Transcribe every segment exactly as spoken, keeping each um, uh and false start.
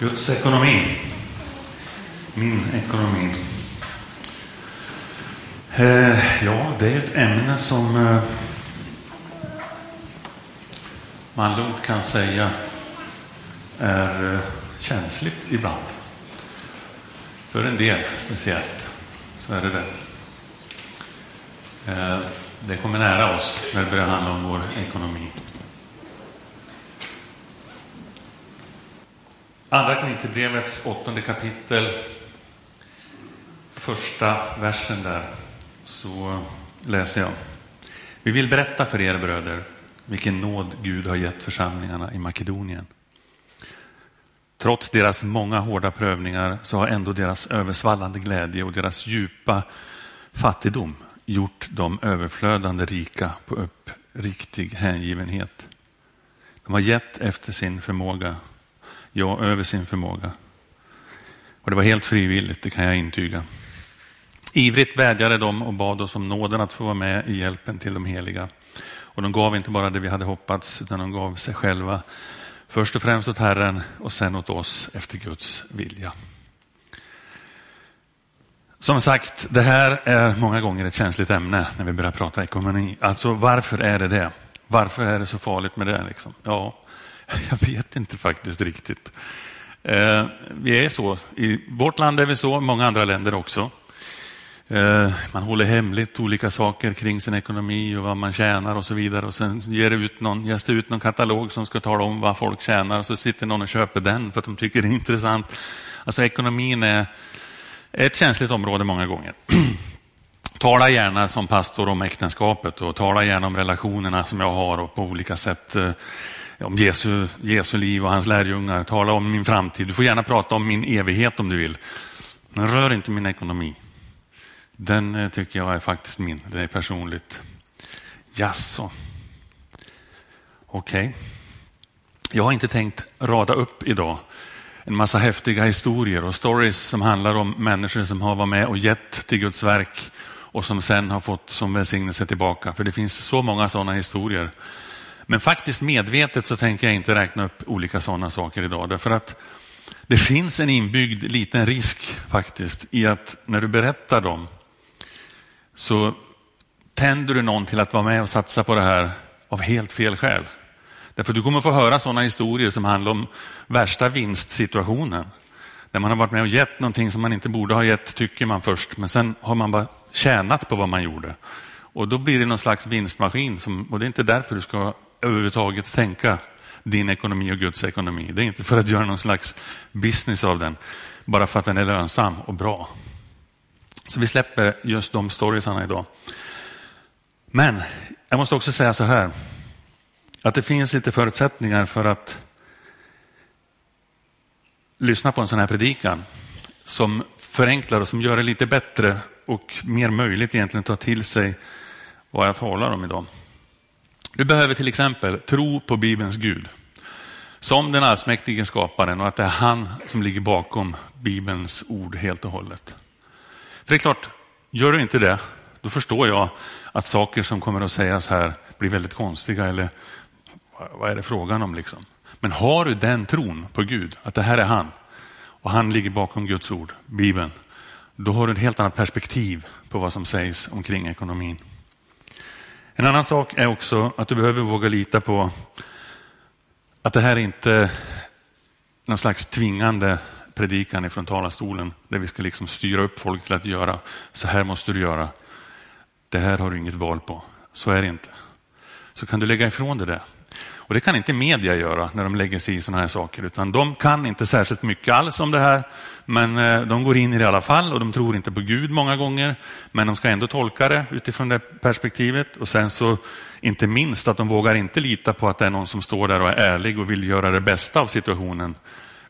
Guds ekonomi. Min ekonomi. Eh, ja, det är ett ämne som eh, man lugnt kan säga är eh, känsligt ibland. För en del speciellt så är det det. Eh, det kommer nära oss när det börjar handla om vår ekonomi. Andra Korinthierbrevets åttonde kapitel, första versen där, så läser jag. Vi vill berätta för er bröder vilken nåd Gud har gett församlingarna i Makedonien. Trots deras många hårda prövningar så har ändå deras översvallande glädje och deras djupa fattigdom gjort dem överflödande rika på uppriktig hängivenhet. De har gett efter sin förmåga, ja, över sin förmåga. Och det var helt frivilligt, det kan jag intyga. Ivrigt vädjade de och bad oss om nåden att få vara med i hjälpen till de heliga. Och de gav inte bara det vi hade hoppats, utan de gav sig själva. Först och främst åt Herren och sen åt oss efter Guds vilja. Som sagt, det här är många gånger ett känsligt ämne när vi börjar prata ekonomi. Alltså, varför är det det? Varför är det så farligt med det? Liksom? Ja, jag vet inte faktiskt riktigt. Eh, vi är så. I vårt land är vi så, många andra länder också. Eh, man håller hemligt olika saker kring sin ekonomi och vad man tjänar och så vidare. Och sen ger ut någon, ger det ut någon katalog som ska tala om vad folk tjänar. Och så sitter någon och köper den för att de tycker det är intressant. Alltså, ekonomin är ett känsligt område många gånger. Tala gärna som pastor om äktenskapet och tala gärna om relationerna som jag har och på olika sätt... Eh, om Jesu, Jesu liv och hans lärjungar, tala om min framtid. Du får gärna prata om min evighet om du vill. Men rör inte min ekonomi. Den tycker jag är faktiskt min. Det är personligt. Jaså. Okej. Okay. Jag har inte tänkt rada upp idag en massa häftiga historier och stories som handlar om människor som har varit med och gett till Guds verk och som sen har fått som välsignelse tillbaka. För det finns så många sådana historier. Men faktiskt medvetet så tänker jag inte räkna upp olika sådana saker idag. Därför att det finns en inbyggd liten risk faktiskt i att när du berättar dem så tänder du någon till att vara med och satsa på det här av helt fel skäl. Därför du kommer få höra sådana historier som handlar om värsta vinstsituationen. Där man har varit med och gett någonting som man inte borde ha gett, tycker man först. Men sen har man bara tjänat på vad man gjorde. Och då blir det någon slags vinstmaskin. Som, och det är inte därför du ska överhuvudtaget tänka din ekonomi och Guds ekonomi. Det är inte för att göra någon slags business av den. Bara för att den är lönsam och bra. Så vi släpper just de storiesarna idag. Men jag måste också säga så här. Att det finns lite förutsättningar för att lyssna på en sån här predikan. Som förenklar och som gör det lite bättre och mer möjligt egentligen att ta till sig vad jag talar om idag. Du behöver till exempel tro på Bibelns Gud som den allsmäktige skaparen och att det är han som ligger bakom Bibelns ord helt och hållet. För det är klart, gör du inte det, då förstår jag att saker som kommer att sägas här blir väldigt konstiga eller vad är det frågan om liksom. Men har du den tron på Gud, att det här är han och han ligger bakom Guds ord, Bibeln, då har du ett helt annat perspektiv på vad som sägs omkring ekonomin. En annan sak är också att du behöver våga lita på att det här är inte någon slags tvingande predikan ifrån talarstolen där vi ska liksom styra upp folk till att göra. Så här måste du göra. Det här har du inget val på. Så är det inte. Så kan du lägga ifrån det där. Och det kan inte media göra när de lägger sig i sådana här saker. Utan de kan inte särskilt mycket alls om det här. Men de går in i det i alla fall. Och de tror inte på Gud många gånger. Men de ska ändå tolka det utifrån det perspektivet. Och sen så inte minst att de vågar inte lita på att det är någon som står där och är ärlig. Och vill göra det bästa av situationen.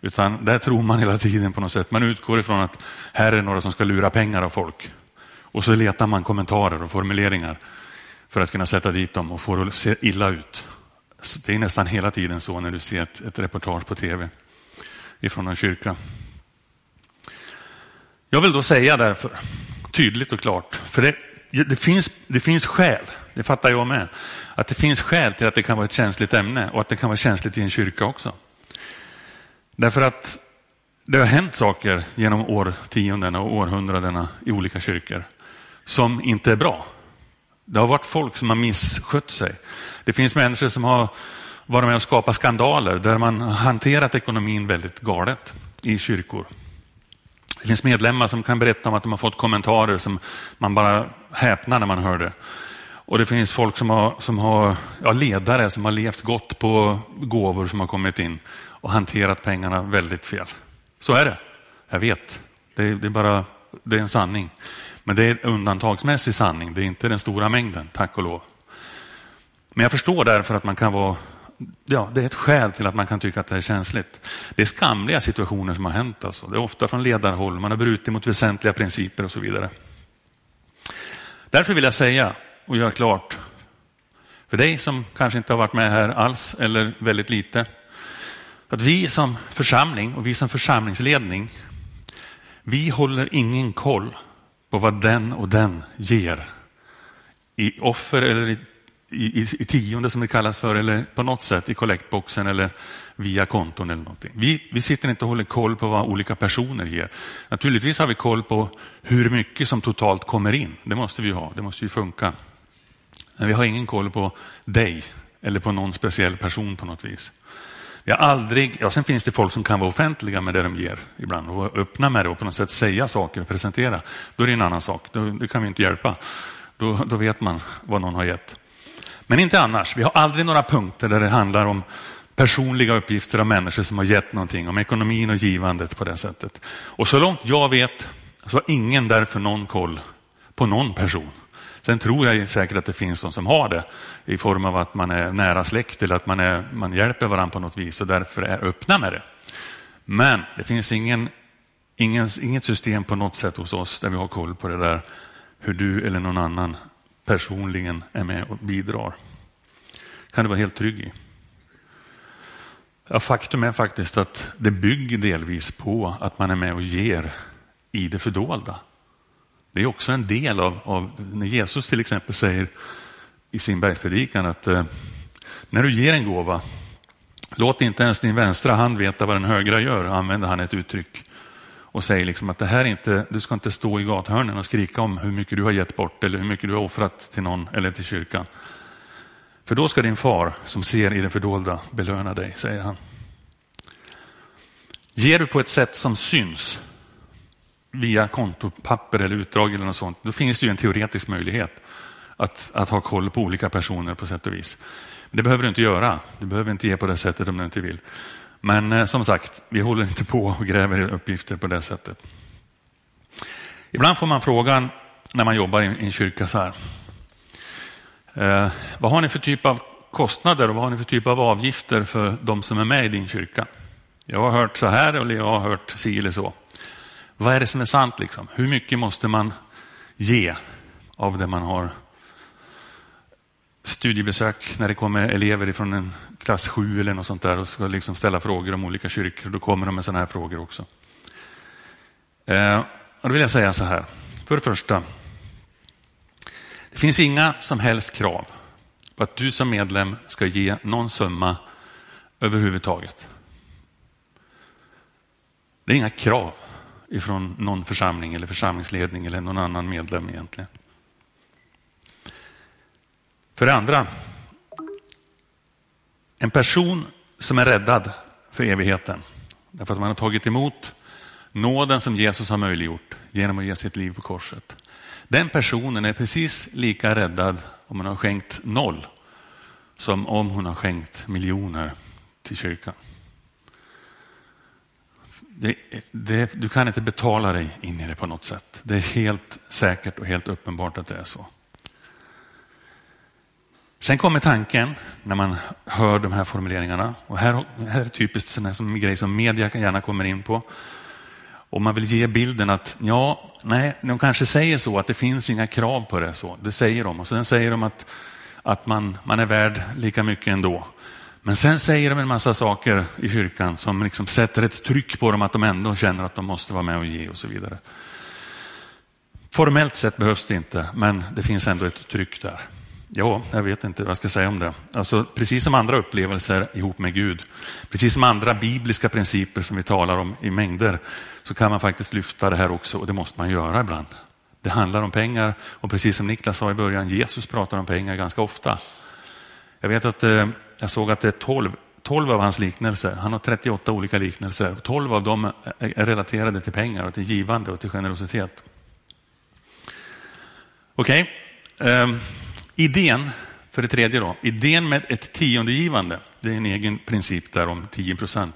Utan där tror man hela tiden på något sätt. Man utgår ifrån att här är några som ska lura pengar av folk. Och så letar man kommentarer och formuleringar. För att kunna sätta dit dem och få det att se illa ut. Så det är nästan hela tiden så när du ser ett, ett reportage på tv ifrån en kyrka. Jag vill då säga därför, tydligt och klart, för det, det, finns, det finns skäl, det fattar jag med, att det finns skäl till att det kan vara ett känsligt ämne och att det kan vara känsligt i en kyrka också. Därför att Det har hänt saker genom årtiondena och århundradena i olika kyrkor som inte är bra. Det har varit folk som har misskött sig. Det finns människor som har varit med och skapat skandaler där man har hanterat ekonomin väldigt galet i kyrkor. Det finns medlemmar som kan berätta om att de har fått kommentarer som man bara häpnar när man hör det. Och det finns folk som har, som har ja, ledare som har levt gott på gåvor som har kommit in och hanterat pengarna väldigt fel. Så är det. Jag vet. Det, det, är, bara, det är en sanning. Men det är en undantagsmässig sanning. Det är inte den stora mängden, tack och lov. Men jag förstår därför att man kan vara... Ja, det är ett skäl till att man kan tycka att det är känsligt. Det är skamliga situationer som har hänt. Alltså. Det är ofta från ledarhåll. Man har brutit mot väsentliga principer och så vidare. Därför vill jag säga och göra klart för dig som kanske inte har varit med här alls eller väldigt lite, att vi som församling och vi som församlingsledning, vi håller ingen koll på vad den och den ger i offer eller i I, i, i tionde som det kallas för, eller på något sätt i kollektboxen eller via konton eller någonting. Vi, vi sitter inte och håller koll på vad olika personer ger. Naturligtvis har vi koll på hur mycket som totalt kommer in. Det måste vi ha, det måste ju funka. Men vi har ingen koll på dig eller på någon speciell person på något vis. Vi har aldrig, ja, sen finns det folk som kan vara offentliga med det de ger ibland och öppna med det och på något sätt säga saker och presentera. Då är det en annan sak, då, det kan vi inte hjälpa. Då, då vet man vad någon har gett. Men inte annars. Vi har aldrig några punkter där det handlar om personliga uppgifter av människor som har gett någonting, om ekonomin och givandet på det sättet. Och så långt jag vet så har ingen därför någon koll på någon person. Sen tror jag säkert att det finns de som har det i form av att man är nära släkt eller att man, är, man hjälper varandra på något vis och därför är öppna med det. Men det finns ingen, ingen, inget system på något sätt hos oss där vi har koll på det där, hur du eller någon annan personligen är med och bidrar. Kan du vara helt trygg i? Ja, faktum är faktiskt att det bygger delvis på att man är med och ger i det fördolda. Det är också en del av, av när Jesus till exempel säger i sin bergspredikan att eh, när du ger en gåva, låt inte ens din vänstra hand veta vad den högra gör, använder han ett uttryck. Och säger liksom att det här inte, du ska inte stå i gathörnen och skrika om hur mycket du har gett bort eller hur mycket du har offrat till någon eller till kyrkan. För då ska din far som ser i det fördolda belöna dig, säger han. Ger du på ett sätt som syns via kontopapper eller utdrag eller något sånt, då finns det ju en teoretisk möjlighet att, att ha koll på olika personer på sätt och vis. Men det behöver du inte göra. Du behöver inte ge på det sättet om du inte vill. Men som sagt, vi håller inte på och gräver uppgifter på det sättet. Ibland får man frågan när man jobbar i en kyrka så här. Eh, vad har ni för typ av kostnader och vad har ni för typ av avgifter för de som är med i din kyrka? Jag har hört så här eller jag har hört si eller så. Vad är det som är sant liksom? Hur mycket måste man ge av det man har? Studiebesök när det kommer elever ifrån en klass sju eller något sånt där och ska liksom ställa frågor om olika kyrkor. Då kommer de med sådana här frågor också. Eh, och då vill jag säga så här. För det första, det finns inga som helst krav på att du som medlem ska ge någon summa överhuvudtaget. Det är inga krav ifrån någon församling eller församlingsledning eller någon annan medlem egentligen. För det andra, en person som är räddad för evigheten, därför att man har tagit emot nåden som Jesus har möjliggjort genom att ge sitt liv på korset. Den personen är precis lika räddad om hon har skänkt noll som om hon har skänkt miljoner till kyrkan. Det, det, du kan inte betala dig in i det på något sätt. Det är helt säkert och helt uppenbart att det är så. Sen kommer tanken när man hör de här formuleringarna, och här, här är typiskt sån här grej som media gärna kommer in på, och man vill ge bilden att ja, nej, de kanske säger så att det finns inga krav på det, så det säger de, och sen säger de att, att man, man är värd lika mycket ändå, men sen säger de en massa saker i kyrkan som liksom sätter ett tryck på dem att de ändå känner att de måste vara med och ge och så vidare. Formellt sett behövs det inte, men det finns ändå ett tryck där. Ja, jag vet inte vad jag ska säga om det. Alltså, precis som andra upplevelser ihop med Gud, precis som andra bibliska principer som vi talar om i mängder, så kan man faktiskt lyfta det här också, och det måste man göra ibland. Det handlar om pengar, och precis som Niklas sa i början, Jesus pratar om pengar ganska ofta. Jag vet att eh, jag såg att det är tolv, tolv av hans liknelser. Han har trettioåtta olika liknelser. tolv av dem är relaterade till pengar och till givande och till generositet. Okej. Okay. Eh, idén, för det tredje då. Idén med ett tiondegivande. Det är en egen princip där om tio procent.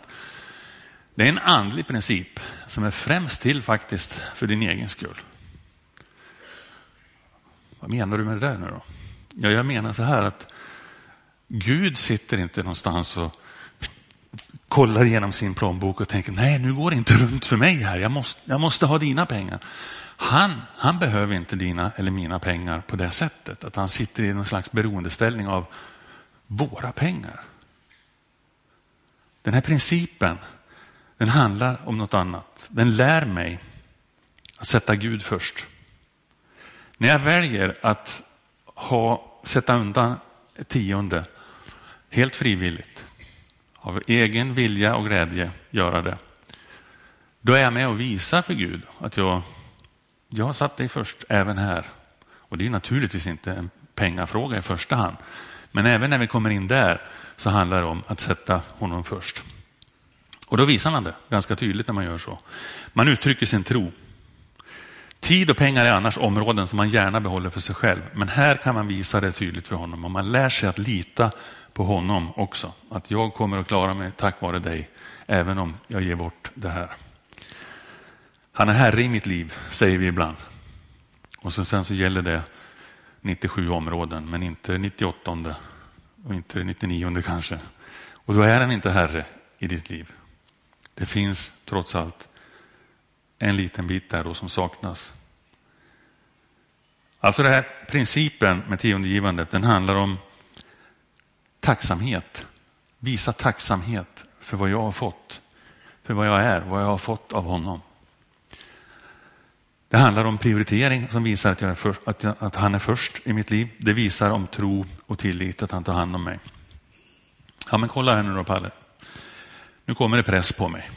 Det är en andlig princip som är främst till faktiskt för din egen skull. Vad menar du med det där nu då? Ja, jag menar så här att Gud sitter inte någonstans och kollar igenom sin plånbok och tänker, nej, nu går det inte runt för mig här. Jag måste, jag måste ha dina pengar. Han, han behöver inte dina eller mina pengar på det sättet. Att han sitter i någon slags beroendeställning av våra pengar. Den här principen, den handlar om något annat. Den lär mig att sätta Gud först. När jag väljer att ha, sätta undan tionde helt frivilligt av egen vilja och glädje göra det, då är jag med och visar för Gud att jag jag har satt dig först även här. Och det är naturligtvis inte en pengafråga i första hand, men även när vi kommer in där så handlar det om att sätta honom först. Och då visar man det ganska tydligt när man gör så. Man uttrycker sin tro. Tid och pengar är annars områden som man gärna behåller för sig själv. Men här kan man visa det tydligt för honom. Och man lär sig att lita på honom också. Att jag kommer att klara mig tack vare dig. Även om jag ger bort det här. Han är herre i mitt liv, säger vi ibland. Och så, sen så gäller det nittiosju områden. Men inte nittioåtta och inte nittionio kanske. Och då är han inte herre i ditt liv. Det finns trots allt en liten bit där då som saknas. Alltså den här principen med tiondegivandet, den handlar om tacksamhet. Visa tacksamhet för vad jag har fått. För vad jag är, vad jag har fått av honom. Det handlar om prioritering som visar att, jag är för, att, jag, att han är först i mitt liv. Det visar om tro och tillit att han tar hand om mig. Ja, men kolla här nu då, Palle. Nu kommer det press på mig.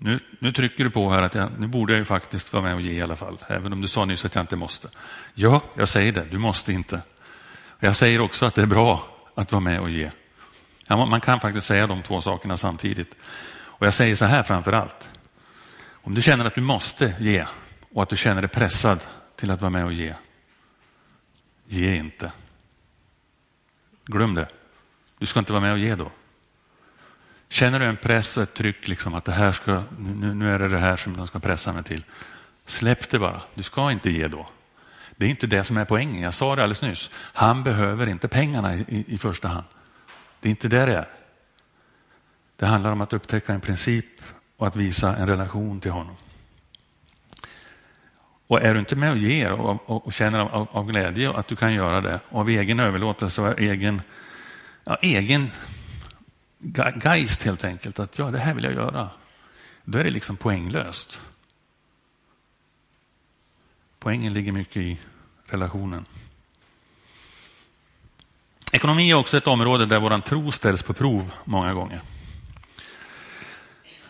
Nu, nu trycker du på här att jag, nu borde jag ju faktiskt vara med och ge i alla fall. Även om du sa nyss att jag inte måste. Ja, jag säger det. Du måste inte. Jag säger också att det är bra att vara med och ge. Ja, man kan faktiskt säga de två sakerna samtidigt. Och jag säger så här framför allt. Om du känner att du måste ge och att du känner dig pressad till att vara med och ge. Ge inte. Glöm det. Du ska inte vara med och ge då. Känner du en press och ett tryck liksom att det här ska, nu, nu är det det här som de ska pressa mig till. Släpp det bara. Du ska inte ge då. Det är inte det som är poängen. Jag sa det alldeles nyss. Han behöver inte pengarna i, i första hand. Det är inte det det är. Det handlar om att upptäcka en princip och att visa en relation till honom. Och är du inte med och ger och, och, och känner av, av glädje att du kan göra det och av egen överlåtelse och egen, ja, egen geist helt enkelt, att ja, det här vill jag göra, då är det liksom poänglöst. Poängen ligger mycket i relationen. Ekonomi är också ett område där våran tro ställs på prov många gånger.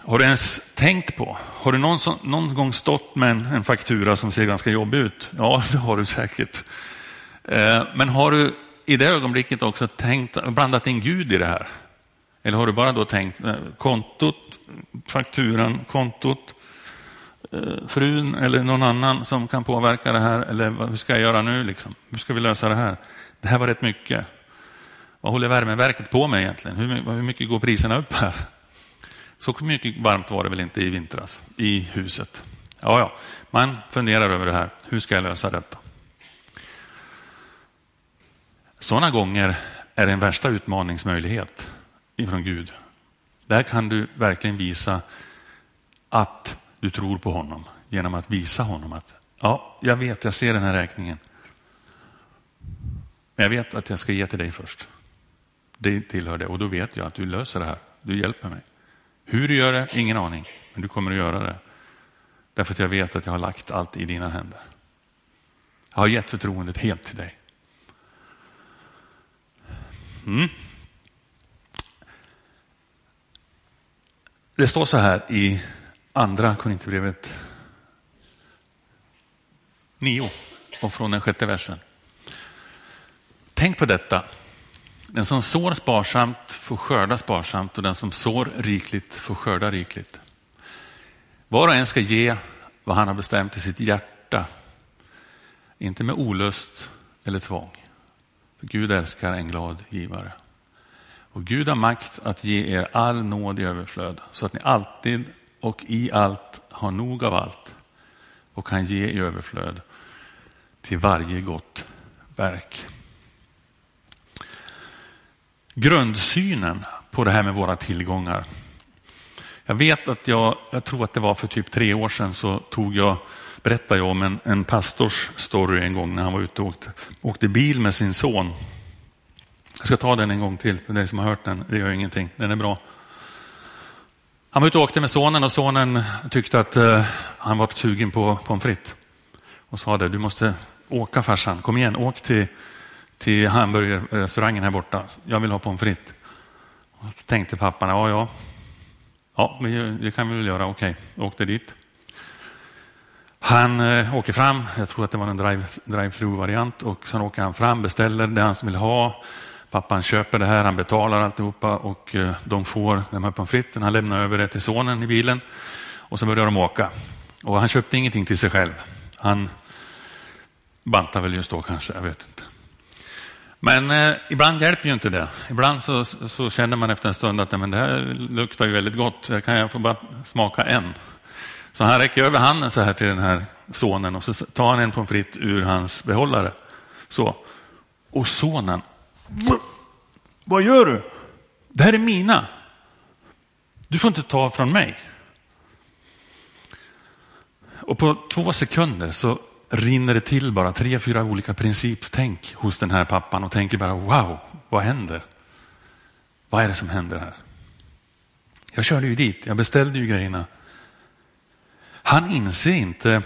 Har du ens tänkt på, har du någon, som, någon gång stått med en, en faktura som ser ganska jobbig ut? Ja, det har du säkert. Eh, men har du i det ögonblicket också tänkt, blandat in Gud i det här? Eller har du bara då tänkt kontot, fakturan, kontot, frun eller någon annan som kan påverka det här? Eller hur ska jag göra nu liksom? Hur ska vi lösa det här? Det här var rätt mycket. Vad håller värmeverket på med egentligen? Hur mycket går priserna upp här? Så mycket varmt var det väl inte i vintras i huset. Ja, ja. Man funderar över det här. Hur ska jag lösa detta? Sådana gånger är det en värsta utmaningsmöjlighet ifrån Gud. Där kan du verkligen visa att du tror på honom genom att visa honom att ja, jag vet, jag ser den här räkningen. Men jag vet att jag ska ge till dig först. Det tillhör det, och då vet jag att du löser det här. Du hjälper mig. Hur du gör det, ingen aning. Men du kommer att göra det. Därför att jag vet att jag har lagt allt i dina händer. Jag har gett förtroendet helt till dig. Mm. Det står så här i andra Korinthierbrevet nio och från den sjätte versen. Tänk på detta. Den som sår sparsamt får skörda sparsamt och den som sår rikligt får skörda rikligt. Var och en ska ge vad han har bestämt i sitt hjärta. Inte med olust eller tvång. För Gud älskar en glad givare. Och Gud har makt att ge er all nåd i överflöd så att ni alltid och i allt har nog av allt och kan ge i överflöd till varje gott verk. Grundsynen på det här med våra tillgångar. Jag vet att jag, jag tror att det var för typ tre år sedan så tog jag, berättade jag om en, en pastors story en gång när han var ute och åkte, åkte bil med sin son. Jag ska ta den en gång till för dig som har hört den, det gör ingenting, den är bra. Han var ute och åkte med sonen och sonen tyckte att eh, han var sugen på pommes frites. Och sa det, du måste åka farsan, kom igen, åk till, till hamburgerrestaurangen här borta. Jag vill ha pommes frites. Och så tänkte pappan, ja ja. Ja, men det kan vi väl göra, okej. Åkte dit. Han eh, åker fram, jag tror att det var en drive, drive-through-variant. Och sen åker han fram, beställer det han vill ha. Pappan köper det här, han betalar alltihopa och de får den här pommes fritesen. Han lämnar över det till sonen i bilen och så börjar de åka. Och han köpte ingenting till sig själv. Han bantar väl just då kanske, jag vet inte. Men eh, ibland hjälper ju inte det. Ibland så, så känner man efter en stund att men det här luktar ju väldigt gott. Kan jag få bara smaka en? Så han räcker över handen så här till den här sonen och så tar han en pommes frites ur hans behållare. Så. Och sonen... V- vad gör du? Det här är mina. Du får inte ta från mig. Och på två sekunder så rinner det till bara tre, fyra olika principstänk hos den här pappan och tänker bara wow, vad händer? Vad är det som händer här? Jag körde ju dit, jag beställde ju grejerna. Han inser inte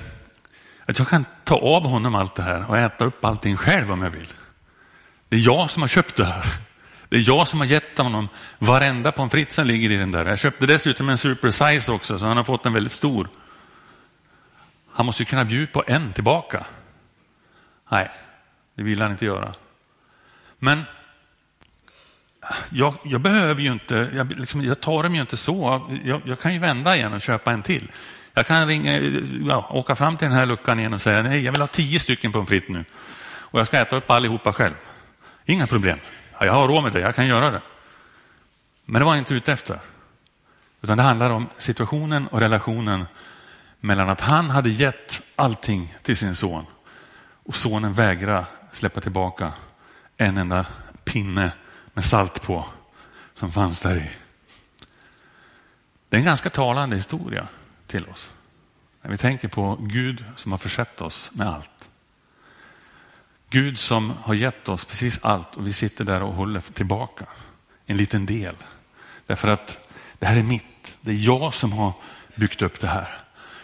att jag kan ta av honom allt det här och äta upp allting själv om jag vill. Det är jag som har köpt det här. Det är jag som har gett honom varenda pommes frites som ligger i den där. Jag köpte dessutom en super size också så han har fått en väldigt stor. Han måste ju kunna bjuda på en tillbaka. Nej, det vill han inte göra. Men jag, jag behöver ju inte, jag, liksom, jag tar dem ju inte så. Jag, jag kan ju vända igen och köpa en till. Jag kan ringa, ja, åka fram till den här luckan igen och säga nej, jag vill ha tio stycken pommes frites nu. Och jag ska äta upp allihopa själv. Inga problem. Jag har råd med det, jag kan göra det. Men det var inte ute efter. Utan det handlar om situationen och relationen mellan att han hade gett allting till sin son och sonen vägrade släppa tillbaka en enda pinne med salt på som fanns där i. Det är en ganska talande historia till oss. När vi tänker på Gud som har försett oss med allt. Gud som har gett oss precis allt och vi sitter där och håller tillbaka en liten del. Därför att det här är mitt. Det är jag som har byggt upp det här.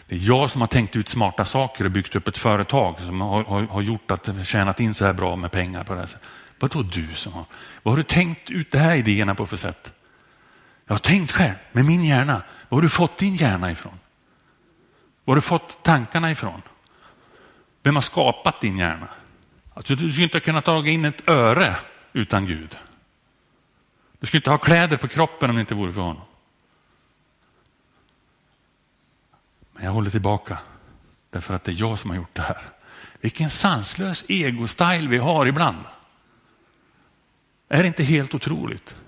Det är jag som har tänkt ut smarta saker och byggt upp ett företag som har, har, har gjort att det tjänat in så här bra med pengar på det här sättet. Vad tror du som har? Vad har du tänkt ut det här idéerna på för sätt? Jag har tänkt själv med min hjärna. Vad har du fått din hjärna ifrån? Vad har du fått tankarna ifrån? Vem har skapat din hjärna? Alltså, du skulle inte kunna ta in ett öre utan Gud. Du skulle inte ha kläder på kroppen om det inte vore för honom. Men jag håller tillbaka. Därför att det är jag som har gjort det här. Vilken sanslös ego-style vi har ibland. Är det inte helt otroligt?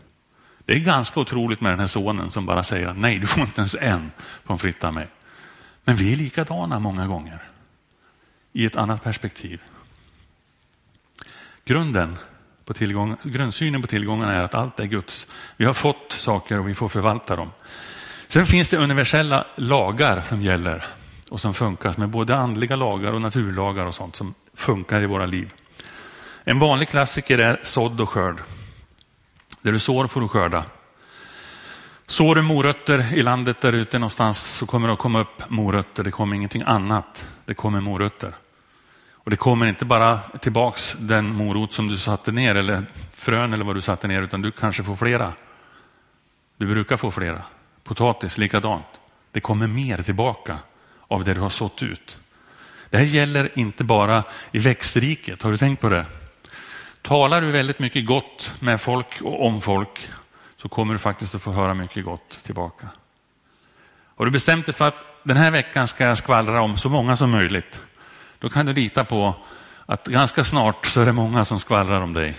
Det är ganska otroligt med den här sonen som bara säger att nej, du får inte ens en på en fritta mig. Men vi är likadana många gånger. I ett annat perspektiv. Grunden på tillgång, grundsynen på tillgångarna är att allt är Guds. Vi har fått saker och vi får förvalta dem. Sen finns det universella lagar som gäller och som funkar med både andliga lagar och naturlagar och sånt som funkar i våra liv. En vanlig klassiker är sådd och skörd. Där du sår får du skörda. Sår du morötter i landet där ute någonstans så kommer det att komma upp morötter. Det kommer ingenting annat. Det kommer morötter. Och det kommer inte bara tillbaks den morot som du satte ner eller frön eller vad du satte ner, utan du kanske får flera. Du brukar få flera. Potatis likadant. Det kommer mer tillbaka av det du har sått ut. Det här gäller inte bara i växtriket. Har du tänkt på det? Talar du väldigt mycket gott med folk och om folk, så kommer du faktiskt att få höra mycket gott tillbaka. Har du bestämt dig för att den här veckan ska jag skvallra om så många som möjligt, då kan du lita på att ganska snart så är det många som skvallrar om dig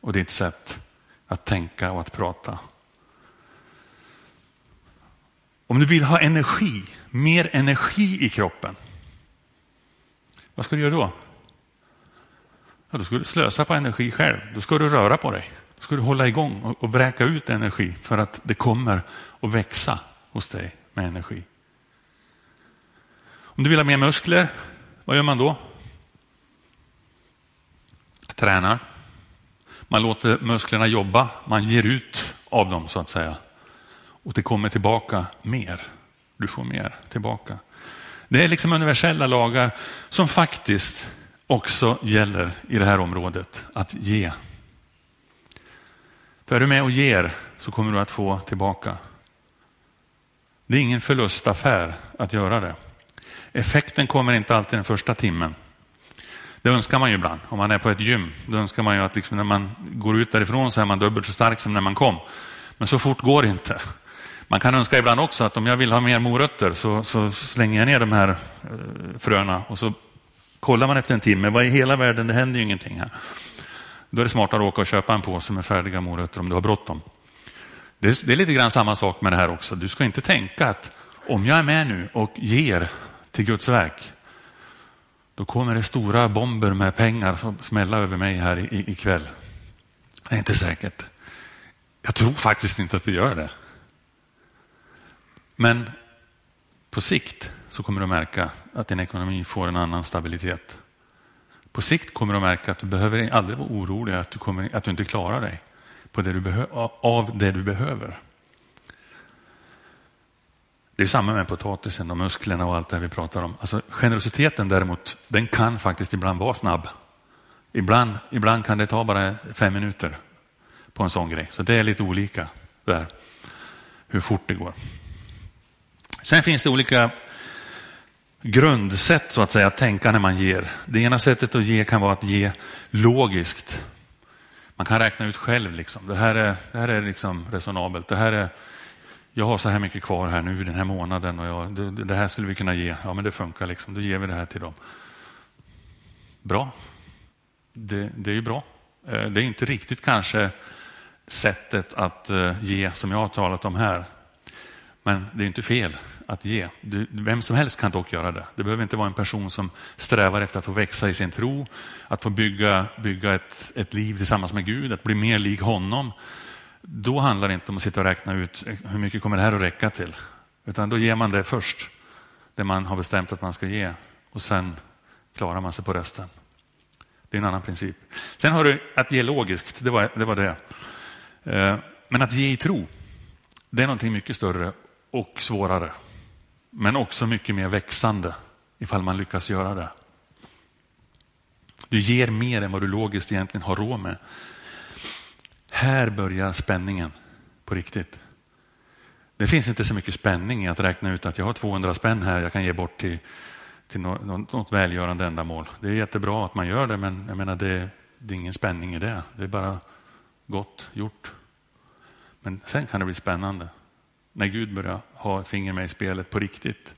och ditt sätt att tänka och att prata. Om du vill ha energi, mer energi i kroppen, vad ska du göra då? Ja, då ska du slösa på energi själv. Då ska du röra på dig. Då ska du hålla igång och, och bräka ut energi, för att det kommer att växa hos dig med energi. Om du vill ha mer muskler, vad gör man då? Tränar. Man låter musklerna jobba. Man ger ut av dem så att säga. Och det kommer tillbaka mer. Du får mer tillbaka. Det är liksom universella lagar som faktiskt också gäller i det här området. Att ge. För är du med och ger, så kommer du att få tillbaka. Det är ingen förlustaffär att göra det. Effekten kommer inte alltid den första timmen. Det önskar man ju ibland. Om man är på ett gym, då önskar man ju att liksom när man går ut därifrån så är man dubbelt så stark som när man kom. Men så fort går det inte. Man kan önska ibland också att om jag vill ha mer morötter, så, så slänger jag ner de här fröna. Och så kollar man efter en timme. Vad i hela världen, det händer ju ingenting här. Då är det smartare att åka och köpa en påse med färdiga morötter om du har bråttom. Det är, det är lite grann samma sak med det här också. Du ska inte tänka att om jag är med nu och ger till Guds verk, då kommer det stora bomber med pengar som smäller över mig här i, i kväll. Det är inte säkert. Jag tror faktiskt inte att det gör det. Men på sikt så kommer du märka att din ekonomi får en annan stabilitet. På sikt kommer du märka att du behöver aldrig vara orolig att du, kommer, att du inte klarar dig på det du behö- av det du behöver. Det är samma med potatisen och musklerna och allt det vi pratar om. Alltså, generositeten däremot, den kan faktiskt ibland vara snabb. Ibland, ibland kan det ta bara fem minuter på en sån grej. Så det är lite olika där, hur fort det går. Sen finns det olika grundsätt så att säga att tänka när man ger. Det ena sättet att ge kan vara att ge logiskt. Man kan räkna ut själv liksom. Det här är, det här är liksom resonabelt. Det här är, jag har så här mycket kvar här nu den här månaden och jag, det, det här skulle vi kunna ge. Ja, men det funkar liksom. Då ger vi det här till dem. Bra. Det, det är ju bra. Det är inte riktigt kanske sättet att ge som jag har talat om här. Men det är inte fel att ge. Du, vem som helst kan dock göra det. Det behöver inte vara en person som strävar efter att få växa i sin tro, att få bygga, bygga ett, ett liv tillsammans med Gud, att bli mer lik honom. Då handlar det inte om att sitta och räkna ut hur mycket kommer det här att räcka till. Utan då ger man det först, det man har bestämt att man ska ge. Och sen klarar man sig på resten. Det är en annan princip. Sen har du att ge logiskt, det var det. Var det. Men att ge i tro, det är någonting mycket större och svårare. Men också mycket mer växande ifall man lyckas göra det. Du ger mer än vad du logiskt egentligen har råd med. Här börjar spänningen på riktigt. Det finns inte så mycket spänning i att räkna ut att jag har tvåhundra spänn här. Jag kan ge bort till, till något, något välgörande ändamål. Det är jättebra att man gör det, men jag menar, det, det är ingen spänning i det. Det är bara gott gjort. Men sen kan det bli spännande. När Gud börjar ha ett finger med i spelet på riktigt.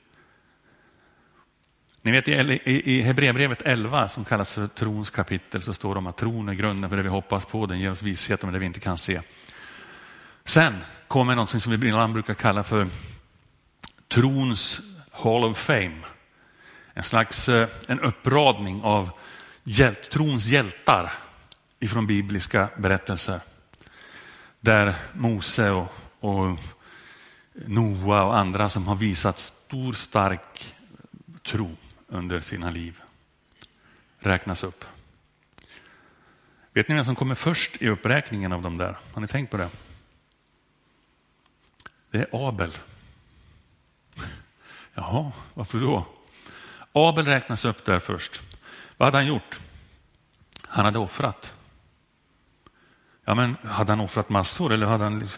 Ni vet i Hebreerbrevet elva, som kallas för trons kapitel, så står det om att tron är grunden för det vi hoppas på. Den ger oss vishet om det vi inte kan se. Sen kommer något som vi ibland brukar kalla för trons Hall of Fame. En slags en uppradning av hjält, trons hjältar ifrån bibliska berättelser. Där Mose och, och Noa och andra som har visat stor stark tro under sina liv räknas upp. Vet ni vem som kommer först i uppräkningen av dem där? Har ni tänkt på det? Det är Abel. Jaha, varför då? Abel räknas upp där först. Vad hade han gjort? Han hade offrat. Ja, men hade han offrat massor eller hade han...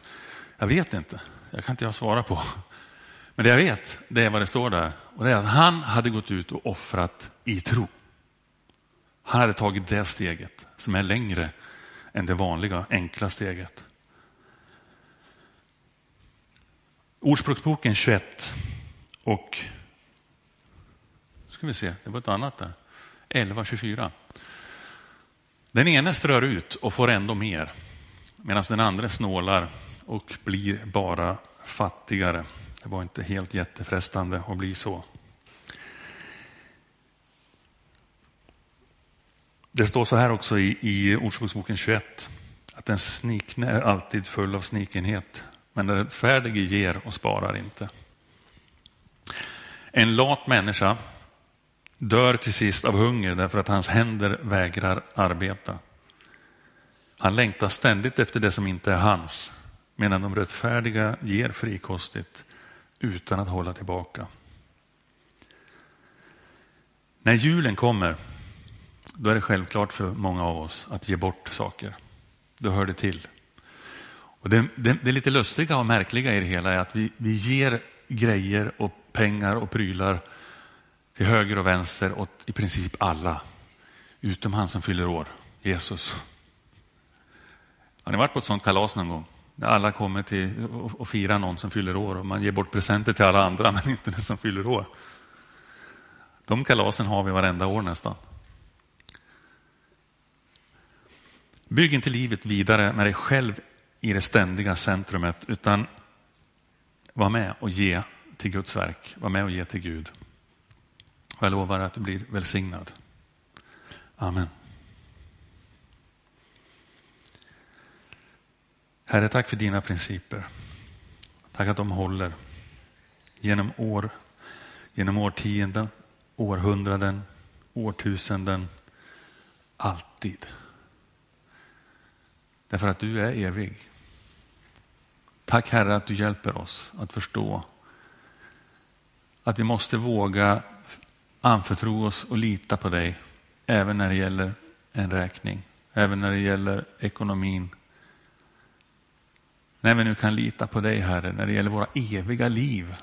Jag vet inte. Jag kan inte jag svara på. Men det jag vet, det är vad det står där. Och det är att han hade gått ut och offrat i tro. Han hade tagit det steget som är längre än det vanliga, enkla steget. Ordspråksboken tjugoett och... Ska vi se, det var ett annat där. elva tjugofyra. Den ene strör ut och får ändå mer, medan den andra snålar och blir bara fattigare. Det var inte helt jättefrestande att bli så. Det står så här också i, i Ordspråksboken tjugoett, att den snikne är alltid full av snikenhet, men den rättfärdige ger och sparar inte. En lat människa dör till sist av hunger därför att hans händer vägrar arbeta. Han längtar ständigt efter det som inte är hans, medan de rättfärdiga ger frikostigt utan att hålla tillbaka. När julen kommer, då är det självklart för många av oss att ge bort saker. Då hör det till. Och det, det, det är lite lustiga och märkliga i det hela är att vi, vi ger grejer och pengar och prylar till höger och vänster åt i princip alla. Utom han som fyller år, Jesus. Har ni varit på ett sånt kalas någon gång? Där alla kommer till och firar någon som fyller år och man ger bort presenter till alla andra men inte den som fyller år. De kalasen har vi varenda år nästan. Bygg inte livet vidare med dig själv i det ständiga centrumet, utan var med och ge till Guds verk. Var med och ge till Gud. Och jag lovar att du blir välsignad. Amen. Herre, tack för dina principer. Tack att de håller genom år, genom årtionden, århundraden, årtusenden, alltid. Därför att du är evig. Tack Herre att du hjälper oss att förstå att vi måste våga anförtro oss och lita på dig även när det gäller en räkning, även när det gäller ekonomin. När vi nu kan lita på dig Herre, när det gäller våra eviga liv,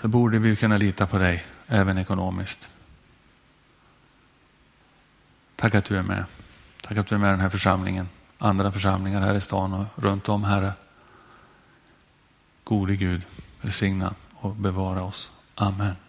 så borde vi kunna lita på dig även ekonomiskt. Tack att du är med. Tack att du är med i den här församlingen, andra församlingar här i stan och runt om Herre. Gode Gud, välsigna och bevara oss. Amen.